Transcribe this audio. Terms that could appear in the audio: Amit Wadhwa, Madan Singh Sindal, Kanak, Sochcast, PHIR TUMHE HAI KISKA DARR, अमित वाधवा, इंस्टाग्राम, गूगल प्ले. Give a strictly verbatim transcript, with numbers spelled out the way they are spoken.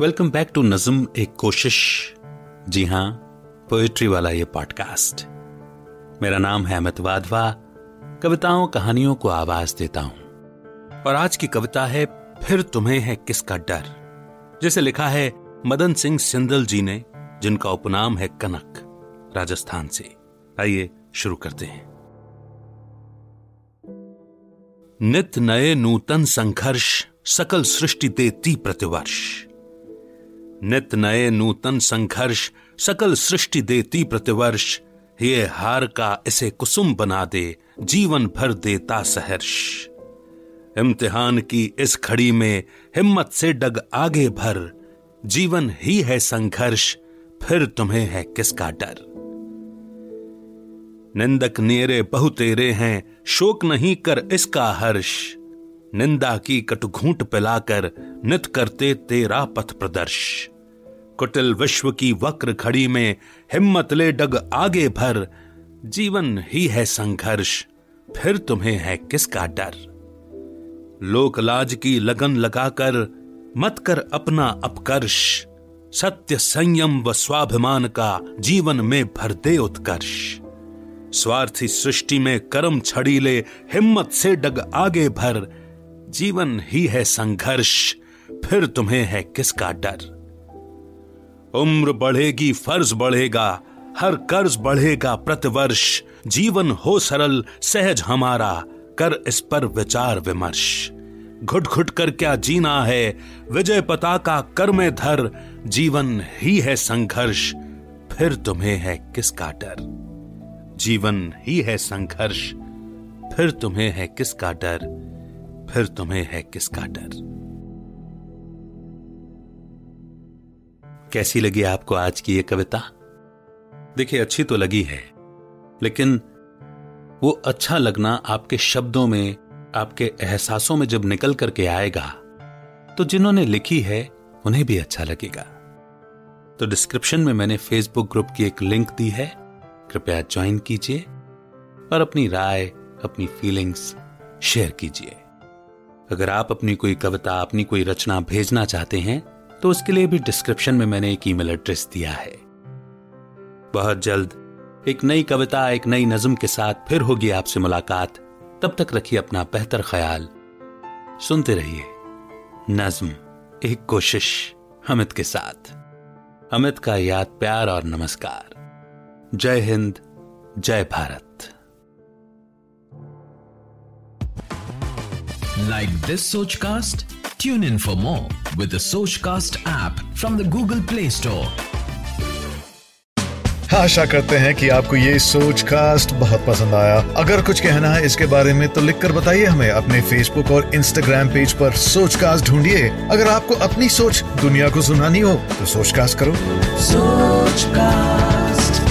Welcome back to नज़्म एक कोशिश। जी हां, पोएट्री वाला ये पॉडकास्ट। मेरा नाम है अमित वाधवा, कविताओं कहानियों को आवाज देता हूं। और आज की कविता है फिर तुम्हें है किसका डर, जिसे लिखा है मदन सिंह सिंदल जी ने, जिनका उपनाम है कनक, राजस्थान से। आइए शुरू करते हैं। नित नए नूतन संघर्ष सकल सृष्टि देती प्रतिवर्ष। नित नए नूतन संघर्ष सकल सृष्टि देती प्रतिवर्ष। ये हार का इसे कुसुम बना दे, जीवन भर देता सहर्ष। इम्तिहान की इस खड़ी में हिम्मत से डग आगे भर। जीवन ही है संघर्ष, फिर तुम्हें है किसका डर। निंदक नेरे बहु तेरे हैं, शोक नहीं कर इसका हर्ष। निंदा की कटघूंट पिलाकर नित करते तेरा पथ प्रदर्श। कुटिल विश्व की वक्र खड़ी में हिम्मत ले डग आगे भर। जीवन ही है संघर्ष, फिर तुम्हें है किसका डर। लोकलाज की लगन लगाकर मत कर अपना अपकर्ष। सत्य संयम व स्वाभिमान का जीवन में भर दे उत्कर्ष। स्वार्थी सृष्टि में कर्म छड़ीले हिम्मत से डग आगे भर। जीवन ही है संघर्ष, फिर तुम्हें है किसका डर। उम्र बढ़ेगी फर्ज बढ़ेगा, हर कर्ज बढ़ेगा प्रतिवर्ष। जीवन हो सरल सहज हमारा, कर इस पर विचार विमर्श। घुट घुट कर क्या जीना है, विजय पताका कर में धर। जीवन ही है संघर्ष, फिर तुम्हें है किसका डर। जीवन ही है संघर्ष, फिर तुम्हें है किसका डर। फिर तुम्हें है किसका डर। कैसी लगी आपको आज की ये कविता? देखिए, अच्छी तो लगी है, लेकिन वो अच्छा लगना आपके शब्दों में, आपके एहसासों में जब निकल करके आएगा तो जिन्होंने लिखी है उन्हें भी अच्छा लगेगा। तो डिस्क्रिप्शन में मैंने फेसबुक ग्रुप की एक लिंक दी है, कृपया ज्वाइन कीजिए और अपनी राय, अपनी फीलिंग्स शेयर कीजिए। अगर आप अपनी कोई कविता, अपनी कोई रचना भेजना चाहते हैं तो उसके लिए भी डिस्क्रिप्शन में मैंने एक ईमेल एड्रेस दिया है। बहुत जल्द एक नई कविता, एक नई नज़्म के साथ फिर होगी आपसे मुलाकात। तब तक रखिए अपना बेहतर ख्याल। सुनते रहिए नज़्म एक कोशिश अमित के साथ। अमित का याद प्यार और नमस्कार। जय हिंद, जय Bharat. Like this Sochcast? Tune in for more with the Sochcast app from the गूगल प्ले Store. आशा करते हैं कि आपको ये सोचकास्ट बहुत पसंद आया। अगर कुछ कहना है इसके बारे में तो लिखकर बताइए हमें। अपने फेसबुक और इंस्टाग्राम पेज पर सोचकास्ट ढूंढिए। अगर आपको अपनी सोच दुनिया को सुनानी हो तो सोचकास्ट करो। सोचकास्ट।